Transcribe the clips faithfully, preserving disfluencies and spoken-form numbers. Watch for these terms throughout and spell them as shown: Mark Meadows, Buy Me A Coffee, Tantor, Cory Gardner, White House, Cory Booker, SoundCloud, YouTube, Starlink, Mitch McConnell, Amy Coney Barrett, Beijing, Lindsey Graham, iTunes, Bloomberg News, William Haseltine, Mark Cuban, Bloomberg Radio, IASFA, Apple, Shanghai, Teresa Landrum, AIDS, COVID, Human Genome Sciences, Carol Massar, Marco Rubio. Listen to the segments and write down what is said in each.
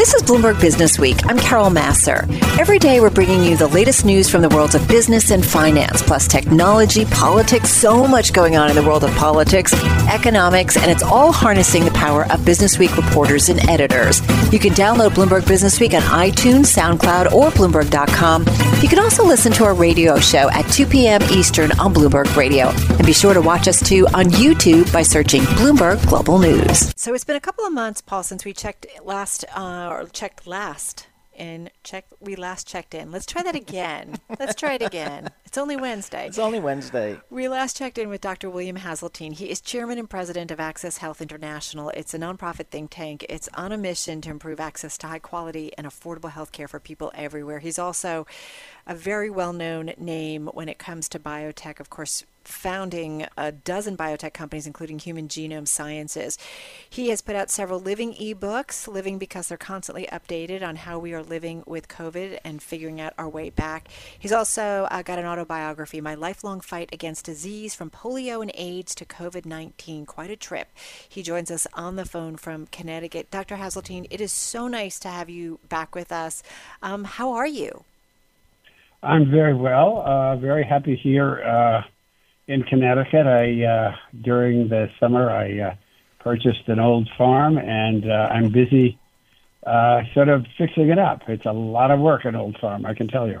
This is Bloomberg Business Week. I'm Carol Massar. Every day we're bringing you the latest news from the worlds of business and finance, plus technology, politics, so much going on in the world of politics, economics, and it's all harnessing the power of Business Week reporters and editors. You can download Bloomberg Business Week on iTunes, SoundCloud, or Bloomberg dot com. You can also listen to our radio show at two p.m. Eastern on Bloomberg Radio. And be sure to watch us, too, on YouTube by searching Bloomberg Global News. So it's been a couple of months, Paul, since we checked last, uh, or checked last, and check we last checked in. Let's try that again. Let's try it again. It's only Wednesday. It's only Wednesday. We last checked in with Doctor William Haseltine. He is chairman and president of Access Health International. It's a nonprofit think tank. It's on a mission to improve access to high quality and affordable health care for people everywhere. He's also a very well-known name when it comes to biotech, of course, founding a dozen biotech companies, including Human Genome Sciences. He has put out several living ebooks, living because they're constantly updated on how we are living with COVID and figuring out our way back. He's also uh, got an autobiography, My Lifelong Fight Against Disease, From Polio and AIDS to COVID nineteen. Quite a trip. He joins us on the phone from Connecticut. Doctor Haseltine, it is so nice to have you back with us. Um, how are you? I'm very well. Uh, very happy here. Uh... In Connecticut, I uh, during the summer, I uh, purchased an old farm, and uh, I'm busy uh, sort of fixing it up. It's a lot of work, an old farm, I can tell you.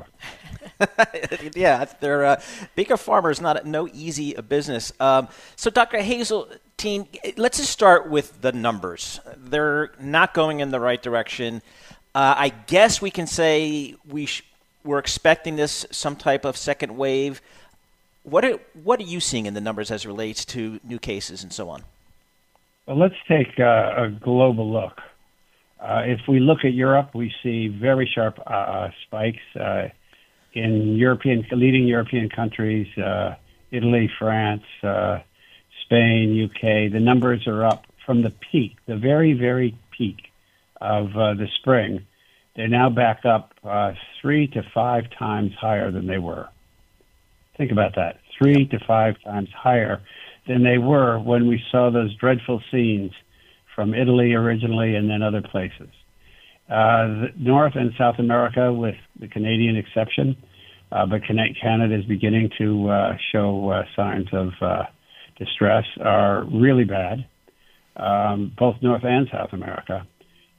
Yeah, they're, uh, being a farmer is not no easy business. Um, so, Doctor Haseltine, let's just start with the numbers. They're not going in the right direction. Uh, I guess we can say we sh- we're expecting this some type of second wave. What are, what are you seeing in the numbers as it relates to new cases and so on? Well, let's take uh, a global look. Uh, if we look at Europe, we see very sharp uh, spikes uh, in European leading European countries, uh, Italy, France, uh, Spain, U K. The numbers are up from the peak, the very, very peak of uh, the spring. They're now back up uh, three to five times higher than they were. Think about that, three to five times higher than they were when we saw those dreadful scenes from Italy originally and then other places. Uh, North and South America, with the Canadian exception, uh, but Canada is beginning to uh, show uh, signs of uh, distress, are really bad, um, both North and South America.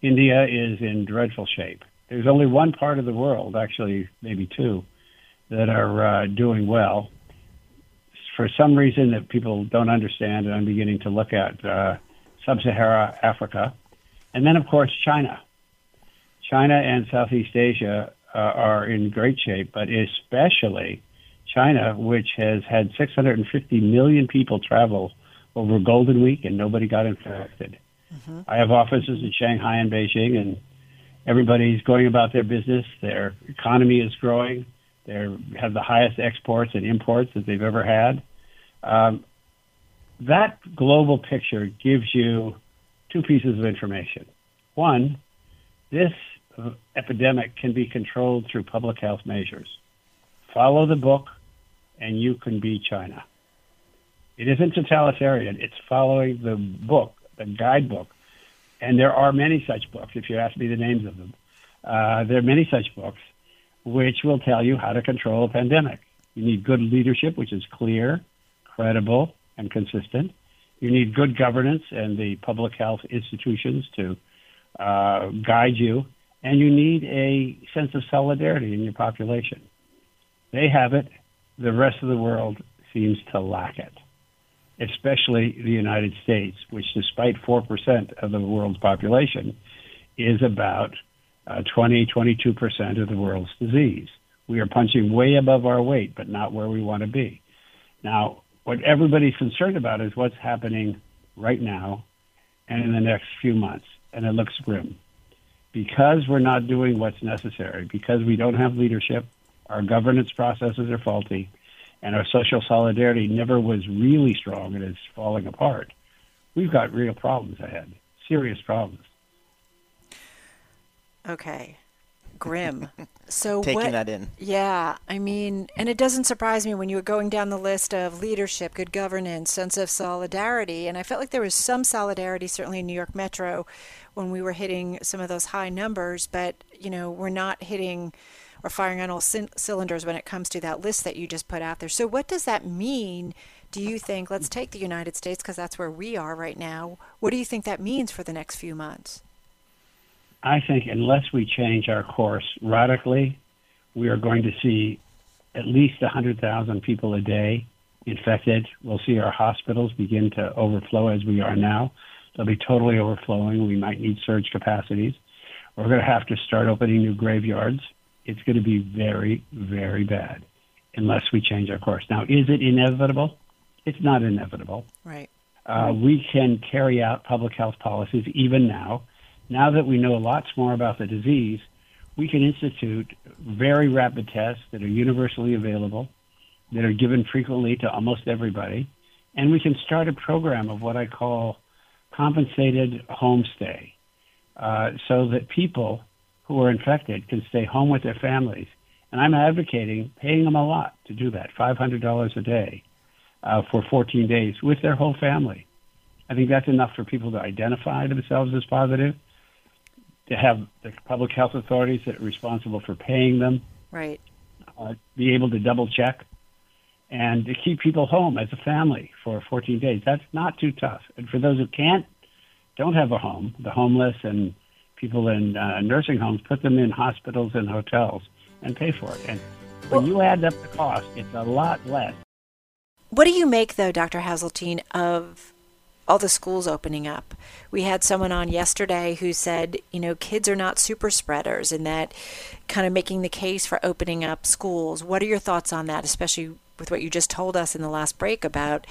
India is in dreadful shape. There's only one part of the world, actually maybe two, that are uh, doing well. For some reason that people don't understand, and I'm beginning to look at uh, Sub-Saharan Africa. And then, of course, China. China and Southeast Asia uh, are in great shape, but especially China, which has had six hundred fifty million people travel over Golden Week and nobody got infected. Mm-hmm. I have offices in Shanghai and Beijing, and everybody's going about their business. Their economy is growing. They have the highest exports and imports that they've ever had. Um, that global picture gives you two pieces of information. One, this uh, epidemic can be controlled through public health measures. Follow the book, and you can be China. It isn't totalitarian. It's following the book, the guidebook. And there are many such books, if you ask me the names of them. Uh, there are many such books, which will tell you how to control a pandemic. You need good leadership, which is clear, credible, and consistent. You need good governance and the public health institutions to uh, guide you. And you need a sense of solidarity in your population. They have it. The rest of the world seems to lack it, especially the United States, which despite four percent of the world's population is about Uh, twenty, twenty-two percent of the world's disease. We are punching way above our weight, but not where we want to be. Now, what everybody's concerned about is what's happening right now and in the next few months, and it looks grim. Because we're not doing what's necessary, because we don't have leadership, our governance processes are faulty, and our social solidarity never was really strong and is falling apart, we've got real problems ahead, serious problems. Okay. grim. So taking what, that in. Yeah, I mean, and it doesn't surprise me when you were going down the list of leadership, good governance, sense of solidarity. And I felt like there was some solidarity, certainly in New York Metro, when we were hitting some of those high numbers. But, you know, we're not hitting or firing on all c- cylinders when it comes to that list that you just put out there. So what does that mean? Do you think, let's take the United States, because that's where we are right now. What do you think that means for the next few months? I think unless we change our course radically, we are going to see at least one hundred thousand people a day infected. We'll see our hospitals begin to overflow as we are now. They'll be totally overflowing. We might need surge capacities. We're going to have to start opening new graveyards. It's going to be very, very bad unless we change our course. Now, is it inevitable? It's not inevitable. Right. Uh, we can carry out public health policies even now. Now that we know lots more about the disease, we can institute very rapid tests that are universally available, that are given frequently to almost everybody, and we can start a program of what I call compensated homestay, uh, so that people who are infected can stay home with their families. And I'm advocating paying them a lot to do that, five hundred dollars a day. Uh, for fourteen days with their whole family. I think that's enough for people to identify themselves as positive, to have the public health authorities that are responsible for paying them, right, uh, be able to double check, and to keep people home as a family for fourteen days. That's not too tough. And for those who can't, don't have a home, the homeless and people in uh, nursing homes, put them in hospitals and hotels and pay for it. And when you add up the cost, it's a lot less. What do you make, though, Doctor Haseltine, of all the schools opening up? We had someone on yesterday who said, you know, kids are not super spreaders, and that kind of making the case for opening up schools. What are your thoughts on that, especially with what you just told us in the last break about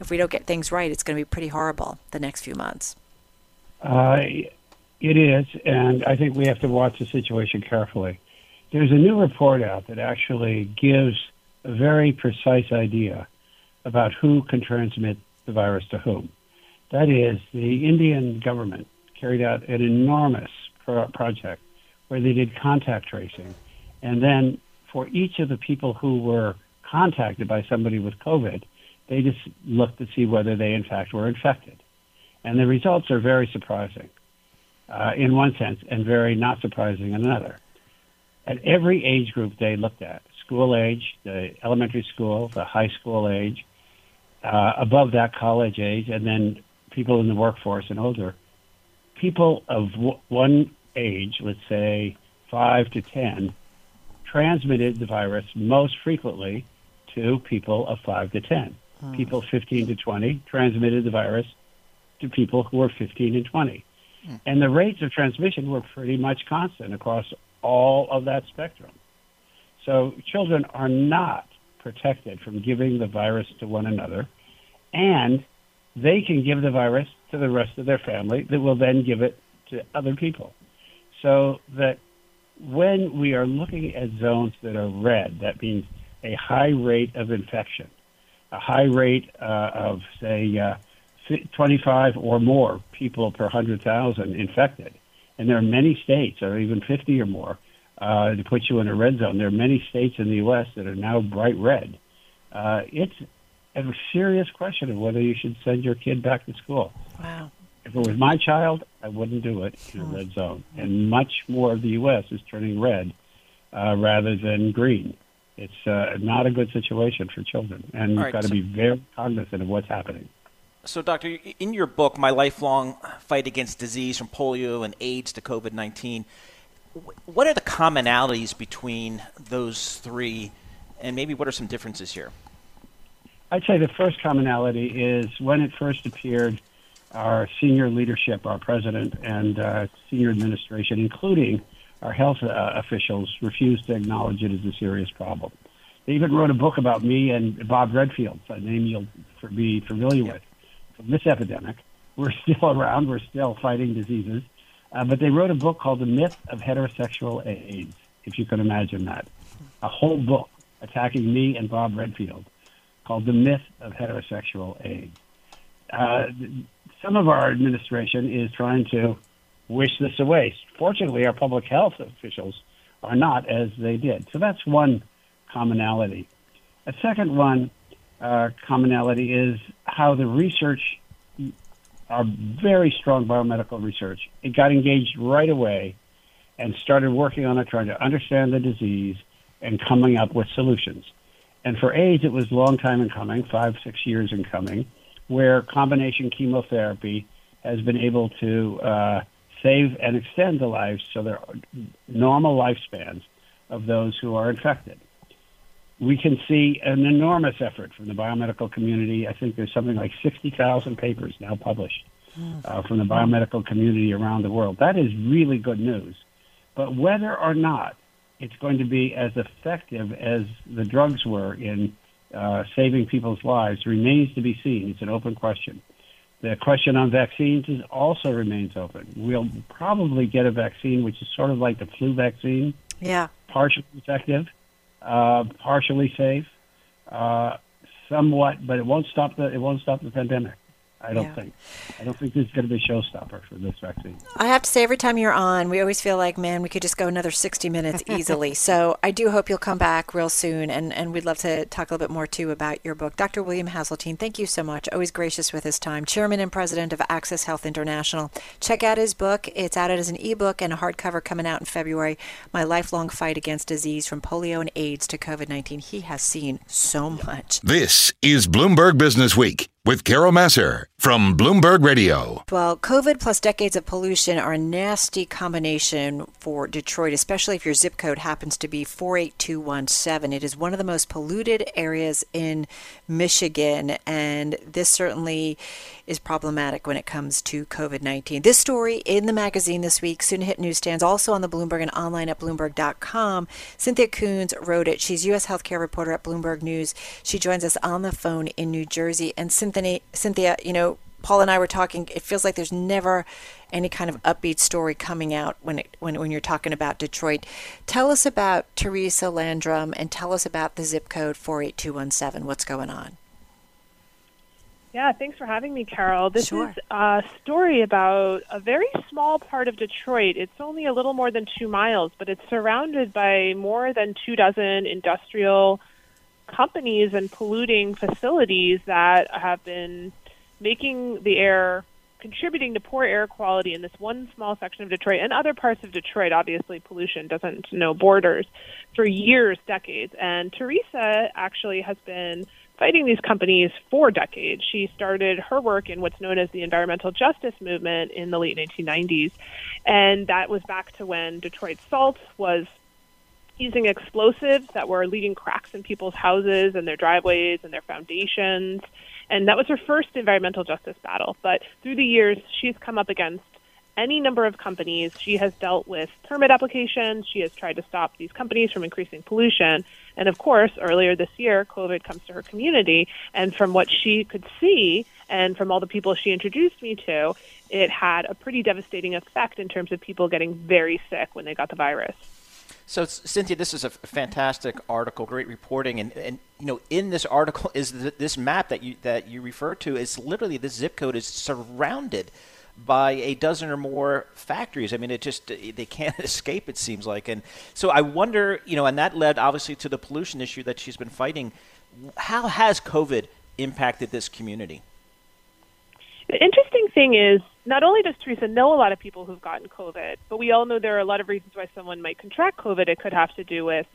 if we don't get things right, it's going to be pretty horrible the next few months? Uh, it is, and I think we have to watch the situation carefully. There's a new report out that actually gives a very precise idea about who can transmit the virus to whom. That is, the Indian government carried out an enormous pro- project where they did contact tracing. And then for each of the people who were contacted by somebody with COVID, they just looked to see whether they, in fact, were infected. And the results are very surprising uh, in one sense and very not surprising in another. At every age group they looked at, school age, the elementary school, the high school age, Uh, above that, college age, and then people in the workforce and older. People of w- one age, let's say five to ten, transmitted the virus most frequently to people of five to ten. Hmm. People fifteen to twenty transmitted the virus to people who were fifteen and twenty. Hmm. And the rates of transmission were pretty much constant across all of that spectrum. So children are not protected from giving the virus to one another, and they can give the virus to the rest of their family that will then give it to other people. So that when we are looking at zones that are red, that means a high rate of infection, a high rate uh, of, say, uh, twenty-five or more people per one hundred thousand infected, and there are many states, or even fifty or more, Uh, to put you in a red zone. There are many states in the U S that are now bright red. Uh, it's a serious question of whether you should send your kid back to school. Wow. If it was my child, I wouldn't do it in a red zone. And much more of the U S is turning red uh, rather than green. It's uh, not a good situation for children. And you've right, got to so- be very cognizant of what's happening. So, Doctor, in your book, My Lifelong Fight Against Disease, from Polio and AIDS to COVID nineteen, what are the commonalities between those three, and maybe what are some differences here? I'd say the first commonality is when it first appeared, our senior leadership, our president and uh, senior administration, including our health uh, officials, refused to acknowledge it as a serious problem. They even wrote a book about me and Bob Redfield, a name you'll be familiar with. From this epidemic, we're still around, we're still fighting diseases. Uh, but they wrote a book called The Myth of Heterosexual AIDS, if you can imagine that. A whole book attacking me and Bob Redfield called The Myth of Heterosexual AIDS. Uh, some of our administration is trying to wish this away. Fortunately, our public health officials or not as they did. So that's one commonality. A second one uh, commonality is how the research, our very strong biomedical research, it got engaged right away and started working on it, trying to understand the disease and coming up with solutions. And for AIDS, it was a long time in coming, five, six years in coming, where combination chemotherapy has been able to uh, save and extend the lives, so there are normal lifespans of those who are infected. We can see an enormous effort from the biomedical community. I think there's something like sixty thousand papers now published uh, from the biomedical community around the world. That is really good news. But whether or not it's going to be as effective as the drugs were in uh, saving people's lives remains to be seen. It's an open question. The question on vaccines is also remains open. We'll probably get a vaccine which is sort of like the flu vaccine, yeah, partially effective, uh, partially safe, uh, somewhat, but it won't stop the it won't stop the pandemic. I don't yeah. think. I don't think this is going to be a showstopper for this vaccine. I have to say, every time you're on, we always feel like, man, we could just go another sixty minutes easily. So I do hope you'll come back real soon, and, and we'd love to talk a little bit more, too, about your book. Doctor William Haseltine, thank you so much. Always gracious with his time. Chairman and president of Access Health International. Check out his book. It's out as an ebook and a hardcover coming out in February, My Lifelong Fight Against Disease from Polio and AIDS to COVID nineteen. He has seen so much. This is Bloomberg Business Week with Carol Massar from Bloomberg Radio. Well, COVID plus decades of pollution are a nasty combination for Detroit, especially if your zip code happens to be four eight two one seven. It is one of the most polluted areas in Michigan, and this certainly is problematic when it comes to COVID nineteen. This story in the magazine this week, soon to hit newsstands, also on the Bloomberg and online at Bloomberg dot com. Cynthia Koons wrote it. She's U S healthcare reporter at Bloomberg News. She joins us on the phone in New Jersey. And Cynthia Cynthia, you know, Paul and I were talking, it feels like there's never any kind of upbeat story coming out when it, when when you're talking about Detroit. Tell us about Teresa Landrum and tell us about the zip code four eight two one seven. What's going on? Yeah, thanks for having me, Carol. This sure. is a story about a very small part of Detroit. It's only a little more than two miles, but it's surrounded by more than two dozen industrial companies and polluting facilities that have been making the air, contributing to poor air quality in this one small section of Detroit and other parts of Detroit. Obviously, pollution doesn't know borders for years, decades. And Teresa actually has been fighting these companies for decades. She started her work in what's known as the environmental justice movement in the late nineteen nineties. And that was back to when Detroit Salt was using explosives that were leaving cracks in people's houses and their driveways and their foundations. And that was her first environmental justice battle. But through the years, she's come up against any number of companies. She has dealt with permit applications. She has tried to stop these companies from increasing pollution. And of course, earlier this year, COVID comes to her community. And from what she could see and from all the people she introduced me to, it had a pretty devastating effect in terms of people getting very sick when they got the virus. So, Cynthia, this is a fantastic article, great reporting, and, and you know, in this article is th- this map that you that you refer to is literally this zip code is surrounded by a dozen or more factories. I mean, it just they can't escape, it seems like, and so I wonder, you know, and that led obviously to the pollution issue that she's been fighting. How has COVID impacted this community? The interesting thing is, not only does Teresa know a lot of people who've gotten COVID, but we all know there are a lot of reasons why someone might contract COVID. It could have to do with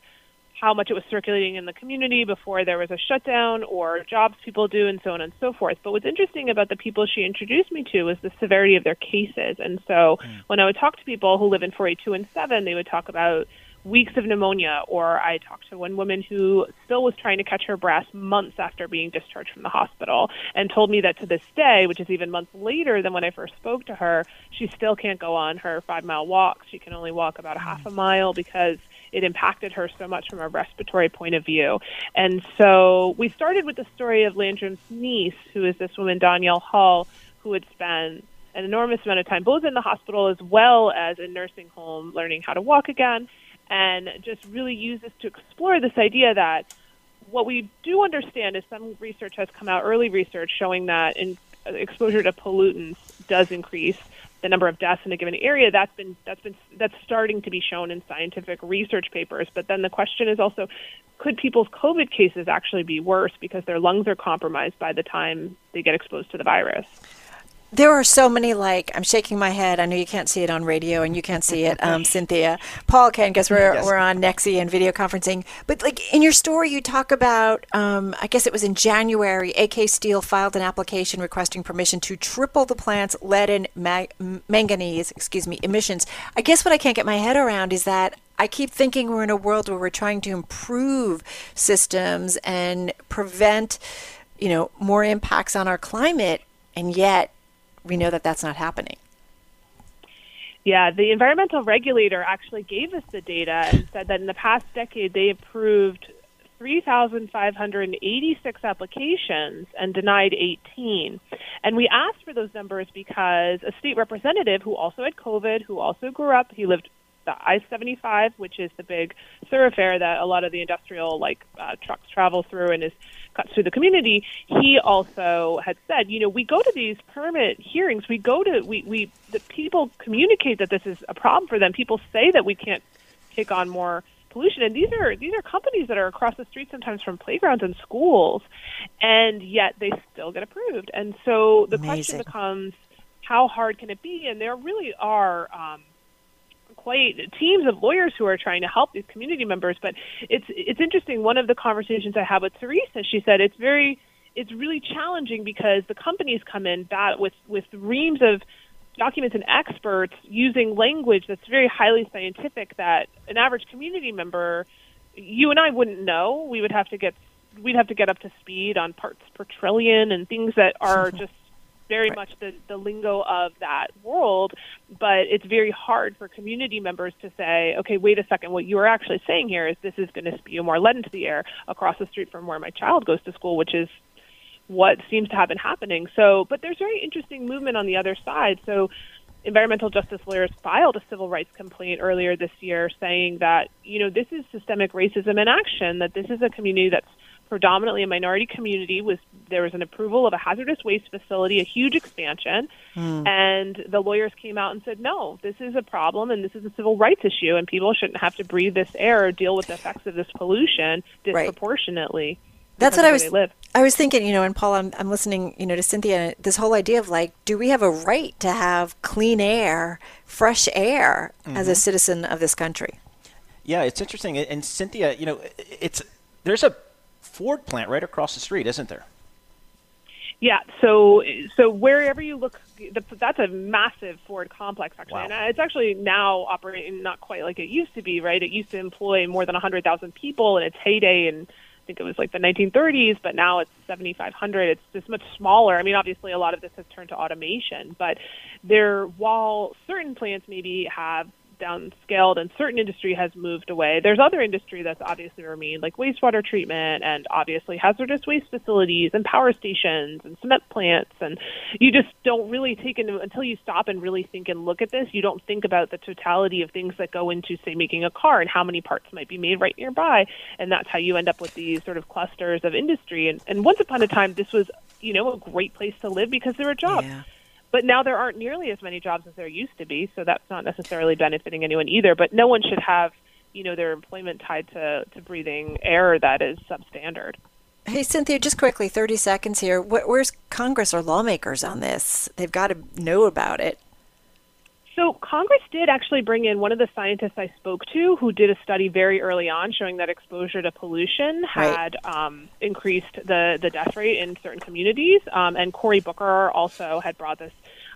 how much it was circulating in the community before there was a shutdown or jobs people do and so on and so forth. But what's interesting about the people she introduced me to was the severity of their cases. And so mm. when I would talk to people who live in four eight two one seven, they would talk about weeks of pneumonia, or I talked to one woman who still was trying to catch her breath months after being discharged from the hospital and told me that to this day, which is even months later than when I first spoke to her, she still can't go on her five-mile walks. She can only walk about half a mile because it impacted her so much from a respiratory point of view. And so we started with the story of Landrum's niece, who is this woman, Danielle Hall, who had spent an enormous amount of time both in the hospital as well as in nursing home learning how to walk again, and just really use this to explore this idea that what we do understand is some research has come out, early research, showing that in, exposure to pollutants does increase the number of deaths in a given area, that's been that's been that's starting to be shown in scientific research papers. But then the question is also, could people's COVID cases actually be worse because their lungs are compromised by the time they get exposed to the virus? There are so many, like, I'm shaking my head. I know you can't see it on radio and you can't see it, um, Cynthia. Paul can, because we're, yes. we're on Nexi and video conferencing. But, like, in your story, you talk about, um, I guess it was in January, A K Steel filed an application requesting permission to triple the plant's lead and mag- manganese, excuse me, emissions. I guess what I can't get my head around is that I keep thinking we're in a world where we're trying to improve systems and prevent, you know, more impacts on our climate, and yet we know that that's not happening. Yeah, the environmental regulator actually gave us the data and said that in the past decade, they approved three thousand five hundred eighty-six applications and denied eighteen. And we asked for those numbers because a state representative who also had COVID, who also grew up, he lived the I seventy-five, which is the big thoroughfare that a lot of the industrial like uh, trucks travel through and is cuts through the community. He also had said, you know, we go to these permit hearings. We go to we we the people communicate that this is a problem for them. People say that we can't take on more pollution, and these are these are companies that are across the street sometimes from playgrounds and schools, and yet they still get approved. And so the Amazing. Question becomes, how hard can it be? And there really are. Um, Quite teams of lawyers who are trying to help these community members, but it's it's interesting. One of the conversations I had with Teresa, she said it's very it's really challenging because the companies come in bat with with reams of documents and experts using language that's very highly scientific that an average community member, you and I wouldn't know. We would have to get we'd have to get up to speed on parts per trillion and things that are just. Very right. much the, the lingo of that world, but it's very hard for community members to say, okay, wait a second, what you are actually saying here is this is going to spew more lead into the air across the street from where my child goes to school, which is what seems to have been happening. So, but there's very interesting movement on the other side. So environmental justice lawyers filed a civil rights complaint earlier this year saying that, you know, this is systemic racism in action, that this is a community that's predominantly a minority community. Was there was an approval of a hazardous waste facility, a huge expansion, mm. and the lawyers came out and said, no, this is a problem and this is a civil rights issue and people shouldn't have to breathe this air or deal with the effects of this pollution disproportionately. Right. That's what I was I was thinking, you know, and Paul, I'm, I'm listening, you know, to Cynthia, this whole idea of like, do we have a right to have clean air, fresh air mm-hmm. as a citizen of this country? Yeah, it's interesting. And Cynthia, you know, it's there's a Ford plant right across the street, isn't there? Yeah, so so wherever you look, the, that's a massive Ford complex, actually. Wow. And it's actually now operating not quite like it used to be, right? It used to employ more than one hundred thousand people in its heyday in, I think it was like the nineteen thirties, but now it's seventy-five hundred. It's just much smaller. I mean, obviously, a lot of this has turned to automation, but there, while certain plants maybe have downscaled and certain industry has moved away, there's other industry that's obviously remained, like wastewater treatment and obviously hazardous waste facilities and power stations and cement plants. And you just don't really take into, until you stop and really think and look at this, you don't think about the totality of things that go into, say, making a car and how many parts might be made right nearby. And that's how you end up with these sort of clusters of industry. And, and once upon a time, this was, you know, a great place to live because there were jobs. Yeah. But now there aren't nearly as many jobs as there used to be, so that's not necessarily benefiting anyone either. But no one should have, you know, their employment tied to, to breathing air that is substandard. Hey, Cynthia, just quickly, thirty seconds here. Where's Congress or lawmakers on this? They've got to know about it. So Congress did actually bring in one of the scientists I spoke to who did a study very early on showing that exposure to pollution had right. um, increased the, the death rate in certain communities. Um, and Cory Booker also had brought this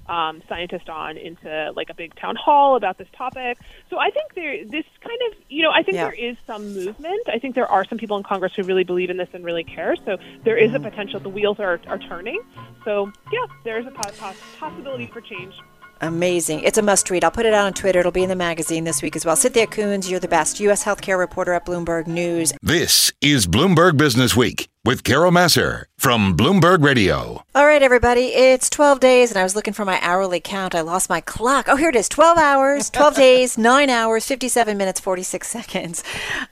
um, scientist on into like a big town hall about this topic. So I think there this kind of, you know, I think yeah. there is some movement. I think there are some people in Congress who really believe in this and really care. So there is mm-hmm. a potential. The wheels are, are turning. So, yeah, there is a pos- possibility for change. Amazing. It's a must read. I'll put it out on Twitter. It'll be in the magazine this week as well. Cynthia Koons, you're the best U S healthcare reporter at Bloomberg News. This is Bloomberg Business Week with Carol Massar from Bloomberg Radio. All right, everybody, it's twelve days, and I was looking for my hourly count. I lost my clock. Oh, here it is, twelve hours, twelve days, nine hours, fifty-seven minutes, forty-six seconds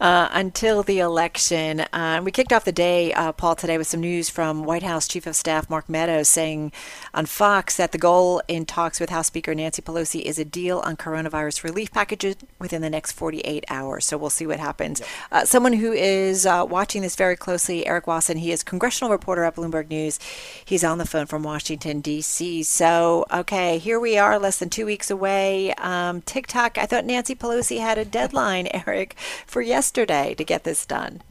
uh, until the election. Uh, we kicked off the day, uh, Paul, today with some news from White House Chief of Staff Mark Meadows saying on Fox that the goal in talks with House Speaker Nancy Pelosi is a deal on coronavirus relief packages within the next forty-eight hours. So we'll see what happens. Uh, someone who is uh, watching this very closely, Eric Wasson, he is congressional reporter at Bloomberg News. He's on the phone from Washington, D C. So, okay, here we are less than two weeks away. Um, TikTok, I thought Nancy Pelosi had a deadline, Eric, for yesterday to get this done.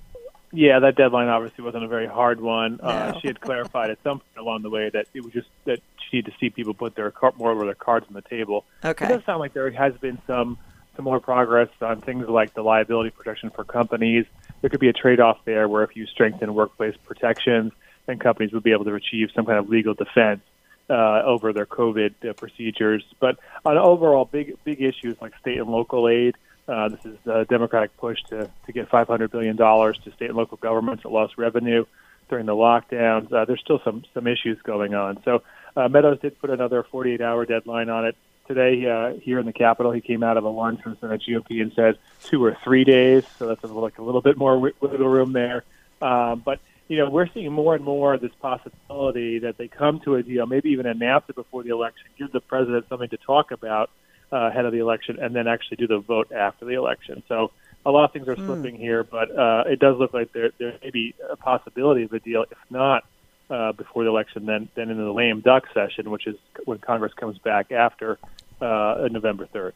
Yeah, that deadline obviously wasn't a very hard one. No. Uh, she had clarified at some point along the way that it was just that she needed to see people put their car- more over their cards on the table. Okay. It does sound like there has been some similar progress on things like the liability protection for companies. There could be a trade-off there where if you strengthen workplace protections, then companies would be able to achieve some kind of legal defense uh, over their COVID uh, procedures. But on overall big big issues like state and local aid, uh, this is a Democratic push to, to get five hundred billion dollars to state and local governments that lost revenue during the lockdowns. Uh, there's still some, some issues going on. So uh, Meadows did put another forty-eight hour deadline on it. Today, uh, here in the Capitol, he came out of a lunch with the G O P and said two or three days. So that's like a little bit more wiggle room there. Um, but, you know, we're seeing more and more of this possibility that they come to a deal, maybe even announce it before the election, give the president something to talk about uh, ahead of the election, and then actually do the vote after the election. So a lot of things are slipping mm. here, but uh, it does look like there, there may be a possibility of a deal. If not uh, before the election, then then in the lame duck session, which is when Congress comes back after uh, November third.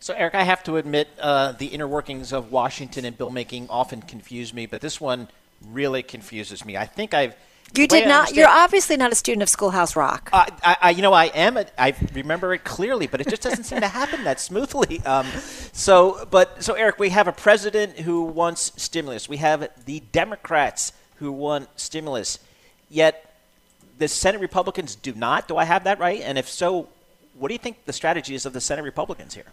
So, Eric, I have to admit uh, the inner workings of Washington and bill-making often confuse me, but this one really confuses me. I think I've you did not. You're obviously not a student of Schoolhouse Rock. Uh, I, I, you know, I am. A, I remember it clearly, but it just doesn't seem to happen that smoothly. Um, so, but so, Eric, we have a president who wants stimulus. We have the Democrats who want stimulus, yet the Senate Republicans do not. Do I have that right? And if so, what do you think the strategy is of the Senate Republicans here?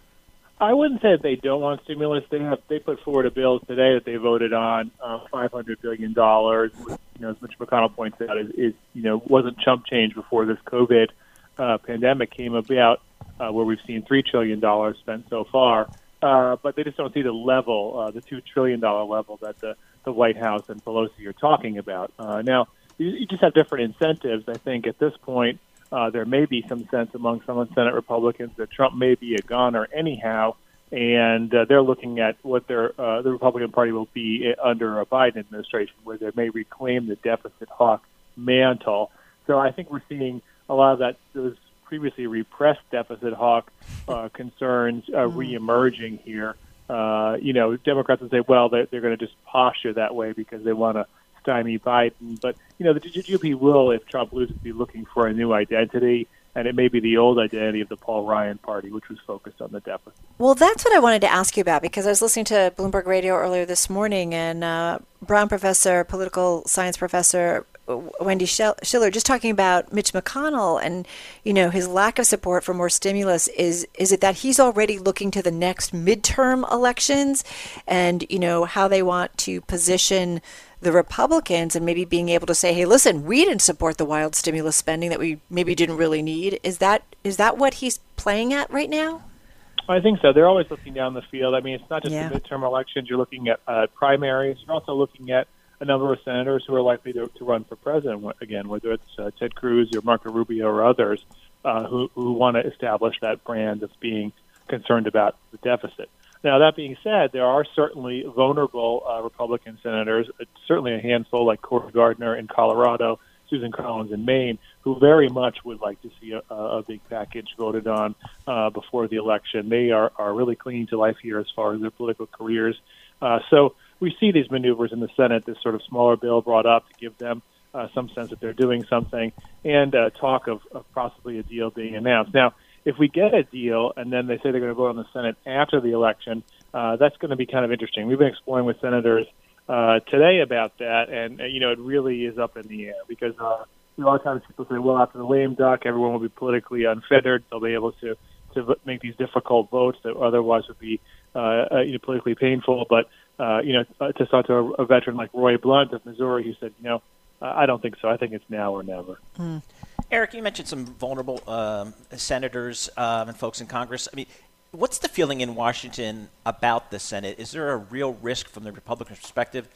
I wouldn't say that they don't want stimulus. They have they put forward a bill today that they voted on, uh, five hundred billion dollars, which, you know, as Mitch McConnell points out, is, is you know wasn't chump change before this COVID uh, pandemic came about, uh, where we've seen three trillion dollars spent so far. Uh, but they just don't see the level, uh, the two trillion dollars level that the, the White House and Pelosi are talking about. Uh, now, you, you just have different incentives, I think, at this point. Uh, there may be some sense among some of the Senate Republicans that Trump may be a goner anyhow, and uh, they're looking at what their uh, the Republican Party will be under a Biden administration, where they may reclaim the deficit hawk mantle. So I think we're seeing a lot of that those previously repressed deficit hawk uh, concerns uh, reemerging here. Uh, you know, Democrats would say, well, they're, they're going to just posture that way because they want to stymie Biden. But, you know, the G O P will, if Trump loses, be looking for a new identity, and it may be the old identity of the Paul Ryan party, which was focused on the deficit. Well, that's what I wanted to ask you about, because I was listening to Bloomberg Radio earlier this morning, and uh, Brown professor, political science professor Wendy Schiller just talking about Mitch McConnell and, you know, his lack of support for more stimulus. Is is it that he's already looking to the next midterm elections and, you know, how they want to position the Republicans and maybe being able to say, hey, listen, we didn't support the wild stimulus spending that we maybe didn't really need. Is that is that what he's playing at right now? I think so. They're always looking down the field. I mean, it's not just yeah. the midterm elections. You're looking at uh, primaries. You're also looking at a number of senators who are likely to, to run for president again, whether it's uh, Ted Cruz or Marco Rubio or others uh, who, who want to establish that brand of being concerned about the deficit. Now, that being said, there are certainly vulnerable uh, Republican senators, uh, certainly a handful like Cory Gardner in Colorado, Susan Collins in Maine, who very much would like to see a, a big package voted on uh, before the election. They are, are really clinging to life here as far as their political careers. Uh, so we see these maneuvers in the Senate, this sort of smaller bill brought up to give them uh, some sense that they're doing something, and uh, talk of, of possibly a deal being announced. Now, if we get a deal and then they say they're going to vote on the Senate after the election, uh, that's going to be kind of interesting. We've been exploring with senators uh, today about that, and, uh, you know, it really is up in the air because uh, a lot of times people say, well, after the lame duck, everyone will be politically unfettered. They'll be able to to make these difficult votes that otherwise would be uh, uh, you know, politically painful. But, uh, you know, to talk to a, a veteran like Roy Blunt of Missouri, who said, you know, I don't think so. I think it's now or never. Mm. Eric, you mentioned some vulnerable um, senators um, and folks in Congress. I mean, what's the feeling in Washington about the Senate? Is there a real risk from the Republican perspective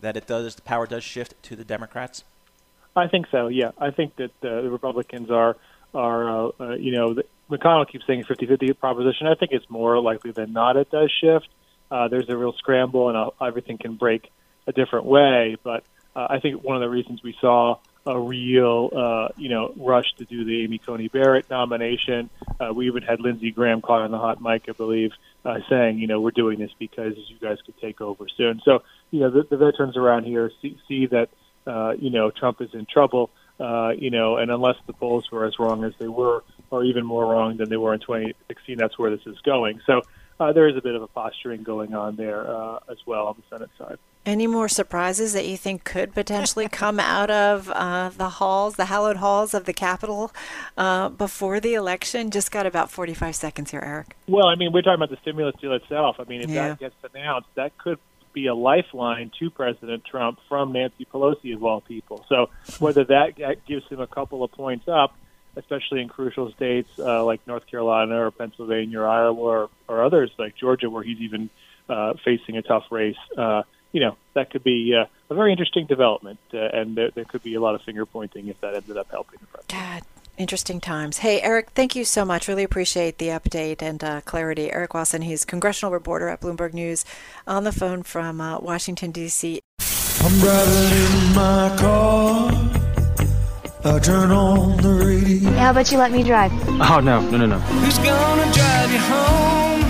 that it does, the power does shift to the Democrats? I think so, yeah. I think that uh, the Republicans are, are uh, uh, you know, the, McConnell keeps saying fifty-fifty proposition. I think it's more likely than not it does shift. Uh, there's a real scramble, and uh, everything can break a different way. But uh, I think one of the reasons we saw a real, uh, you know, rush to do the Amy Coney Barrett nomination. Uh, we even had Lindsey Graham caught on the hot mic, I believe, uh, saying, you know, we're doing this because you guys could take over soon. So, you know, the, the veterans around here see, see that, uh, you know, Trump is in trouble, uh, you know, and unless the polls were as wrong as they were, or even more wrong than they were in twenty sixteen, that's where this is going. So uh, there is a bit of a posturing going on there uh, as well on the Senate side. Any more surprises that you think could potentially come out of uh, the halls, the hallowed halls of the Capitol uh, before the election? Just got about forty-five seconds here, Eric. Well, I mean, we're talking about the stimulus deal itself. I mean, if yeah. that gets announced, that could be a lifeline to President Trump from Nancy Pelosi, of all people. So whether that gives him a couple of points up, especially in crucial states uh, like North Carolina or Pennsylvania or Iowa or, or others like Georgia, where he's even uh, facing a tough race, uh you know, that could be uh, a very interesting development, uh, and there, there could be a lot of finger-pointing if that ended up helping the president. God, interesting times. Hey, Eric, thank you so much. Really appreciate the update and uh, clarity. Eric Wasson, he's congressional reporter at Bloomberg News, on the phone from uh, Washington, D C I'm driving in my car. I turn on the radio. How about you let me drive? Oh, no, no, no, no. Who's gonna drive you home?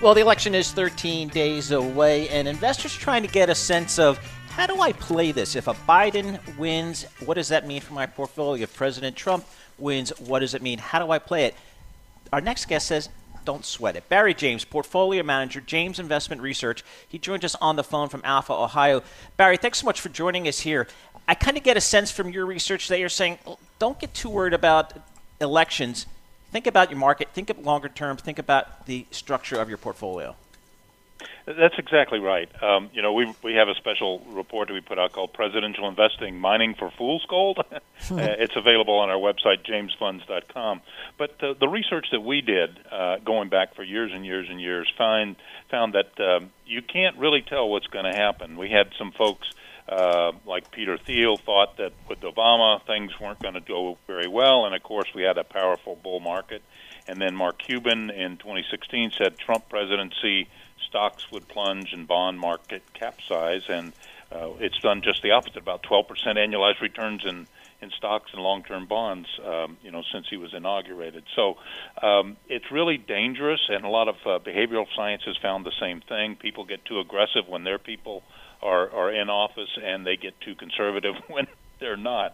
Well, the election is thirteen days away, and investors are trying to get a sense of, how do I play this? If a Biden wins, what does that mean for my portfolio? If President Trump wins, what does it mean? How do I play it? Our next guest says, don't sweat it. Barry James, portfolio manager, James Investment Research. He joined us on the phone from Alpha, Ohio. Barry, thanks so much for joining us here. I kind of get a sense from your research that you're saying, oh, don't get too worried about elections. Think about your market. Think of longer term. Think about the structure of your portfolio. That's exactly right. Um, you know, we we have a special report that we put out called Presidential Investing, Mining for Fool's Gold. uh, it's available on our website, james funds dot com. But the, the research that we did, uh, going back for years and years and years, find, found that um, you can't really tell what's going to happen. We had some folks Uh, like Peter Thiel thought that with Obama, things weren't going to go very well. And, of course, we had a powerful bull market. And then Mark Cuban in twenty sixteen said Trump presidency stocks would plunge and bond market capsize. And uh, it's done just the opposite, about twelve percent annualized returns in, in stocks and long-term bonds, um, you know, since he was inaugurated. So um, it's really dangerous, and a lot of uh, behavioral science has found the same thing. People get too aggressive when their people Are, are in office, and they get too conservative when they're not.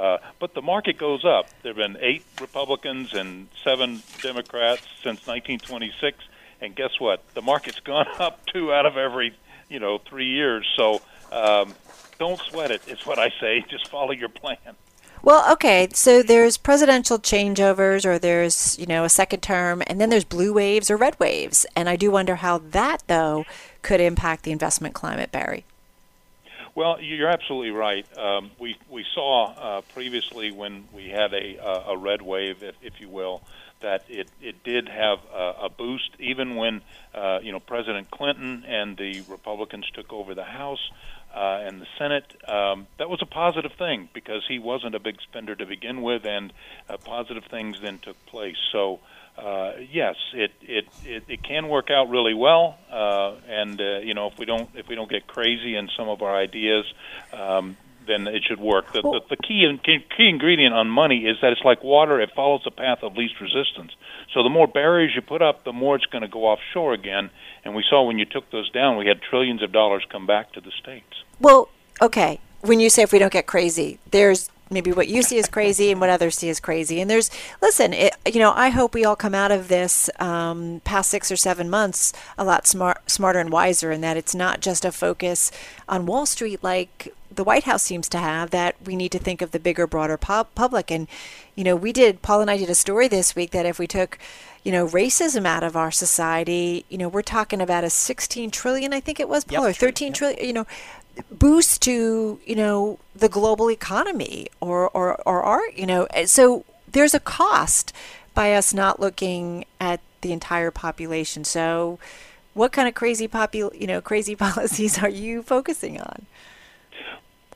Uh, but the market goes up. There have been eight Republicans and seven Democrats since nineteen twenty-six, and guess what? The market's gone up two out of every, you know, three years. So um, don't sweat it. It's what I say. Just follow your plan. Well, okay, so there's presidential changeovers, or there's, you know, a second term, and then there's blue waves or red waves. And I do wonder how that, though, could impact the investment climate, Barry. Well, you're absolutely right. Um, we we saw uh, previously when we had a, a red wave, if, if you will, that it, it did have a, a boost, even when, uh, you know, President Clinton and the Republicans took over the House Uh, and the Senate. Um, that was a positive thing because he wasn't a big spender to begin with, and uh, positive things then took place. So, uh, yes, it, it it it can work out really well, uh, and uh, you know, if we don't if we don't get crazy in some of our ideas, um, then it should work. The, well, the, the key, in, key ingredient on money is that it's like water. It follows the path of least resistance. So the more barriers you put up, the more it's going to go offshore again. And we saw when you took those down, we had trillions of dollars come back to the states. Well, okay, when you say if we don't get crazy, there's maybe what you see is crazy and what others see is crazy. And there's, listen, it, you know, I hope we all come out of this um, past six or seven months a lot smart, smarter and wiser, and that it's not just a focus on Wall Street like the White House seems to have, that we need to think of the bigger, broader pub- public. And, you know, we did, Paul and I did a story this week that if we took, you know, racism out of our society, you know, we're talking about a sixteen trillion, I think it was, Paul, yep, or thirteen yep. trillion, you know, boost to, you know, the global economy or, or, or our, you know, so there's a cost by us not looking at the entire population. So what kind of crazy popu- you know, crazy policies are you focusing on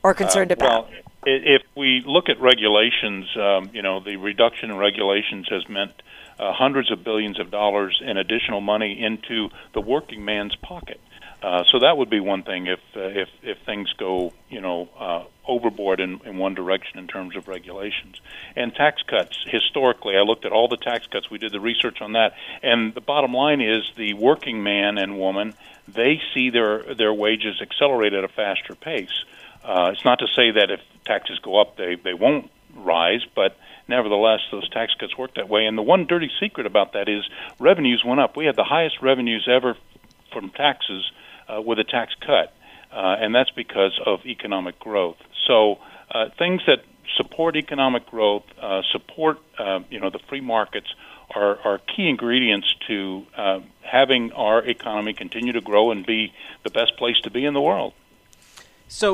or concerned uh, well, about? If we look at regulations, um, you know, the reduction in regulations has meant uh, hundreds of billions of dollars in additional money into the working man's pocket. Uh, so that would be one thing if uh, if if things go, you know, uh, overboard in, in one direction in terms of regulations. And tax cuts, historically, I looked at all the tax cuts. We did the research on that. And the bottom line is the working man and woman, they see their, their wages accelerate at a faster pace. Uh, it's not to say that if taxes go up, they, they won't rise, but nevertheless, those tax cuts work that way. And the one dirty secret about that is revenues went up. We had the highest revenues ever from taxes Uh, with a tax cut, uh, and that's because of economic growth. So uh, things that support economic growth, uh, support uh, you know the free markets, are, are key ingredients to uh, having our economy continue to grow and be the best place to be in the world. So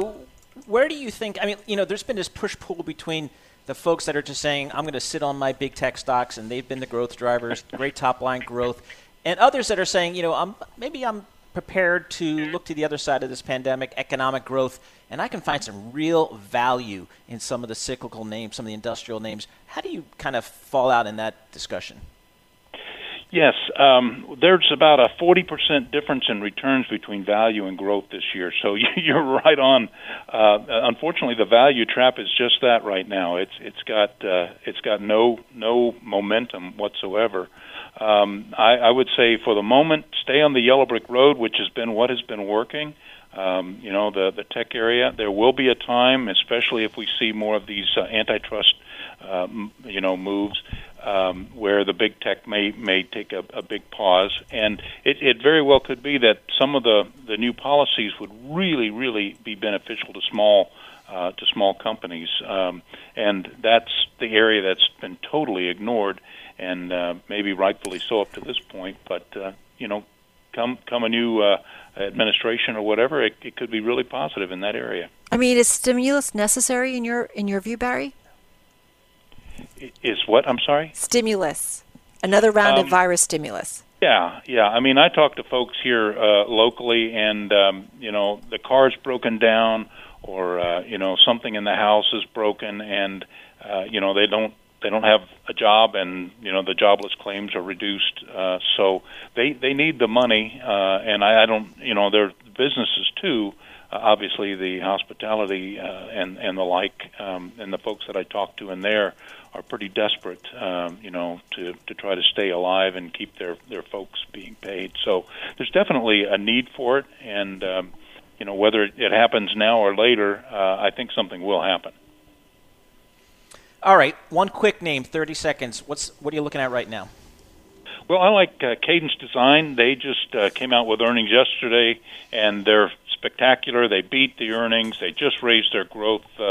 where do you think, I mean, you know, there's been this push-pull between the folks that are just saying, I'm going to sit on my big tech stocks, and they've been the growth drivers, great top-line growth, and others that are saying, you know, I'm maybe I'm prepared to look to the other side of this pandemic, economic growth, and I can find some real value in some of the cyclical names, some of the industrial names. How do you kind of fall out in that discussion? Yes, um, there's about a forty percent difference in returns between value and growth this year. So you're right on. Uh, unfortunately, the value trap is just that right now. It's it's got uh, it's got no no momentum whatsoever. Um, I, I would say for the moment, stay on the yellow brick road, which has been what has been working. Um, you know, the, the tech area, there will be a time, especially if we see more of these uh, antitrust, uh, m- you know, moves um, where the big tech may, may take a, a big pause. And it, it very well could be that some of the, the new policies would really, really be beneficial to small uh, to small companies. Um, and that's the area that's been totally ignored. And uh, maybe rightfully so up to this point, but uh, you know, come come a new uh, administration or whatever, it, it could be really positive in that area. I mean, is stimulus necessary in your in your view, Barry? Is what? I'm sorry. Stimulus, another round um, of virus stimulus. Yeah, yeah. I mean, I talk to folks here uh, locally, and um, you know, the car's broken down, or uh, you know, something in the house is broken, and uh, you know, they don't. They don't have a job, and you know the jobless claims are reduced. Uh, so they they need the money, uh, and I, I don't. You know their businesses too. Uh, obviously, the hospitality uh, and and the like, um, and the folks that I talk to in there are pretty desperate. Um, you know to, to try to stay alive and keep their their folks being paid. So there's definitely a need for it, and um, you know whether it happens now or later, uh, I think something will happen. All right, one quick name, thirty seconds. What's what are you looking at right now? Well, I like uh, Cadence Design. They just uh, came out with earnings yesterday, and they're spectacular. They beat the earnings. They just raised their growth uh,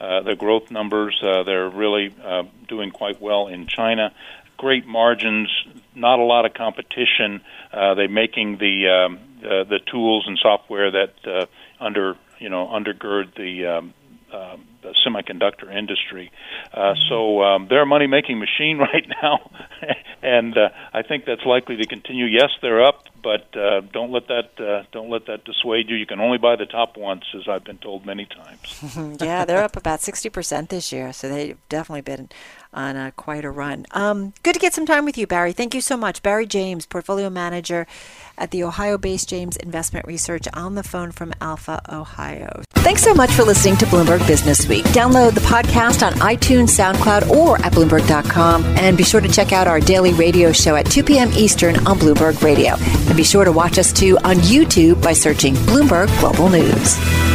uh, their growth numbers. Uh, they're really uh, doing quite well in China. Great margins, not a lot of competition. Uh, they're making the um, uh, the tools and software that uh, under you know undergird the um, uh, the semiconductor industry. Uh, so um, they're a money-making machine right now, and uh, I think that's likely to continue. Yes, they're up, but uh, don't let that uh, don't let that dissuade you. You can only buy the top once, as I've been told many times. Yeah, they're up about sixty percent this year, so they've definitely been on a, quite a run. Um, good to get some time with you, Barry. Thank you so much. Barry James, portfolio manager at the Ohio-based James Investment Research, on the phone from Alpha, Ohio. Thanks so much for listening to Bloomberg Business Week. Download the podcast on iTunes, SoundCloud, or at Bloomberg dot com. And be sure to check out our daily radio show at two p.m. Eastern on Bloomberg Radio. And be sure to watch us, too, on YouTube by searching Bloomberg Global News.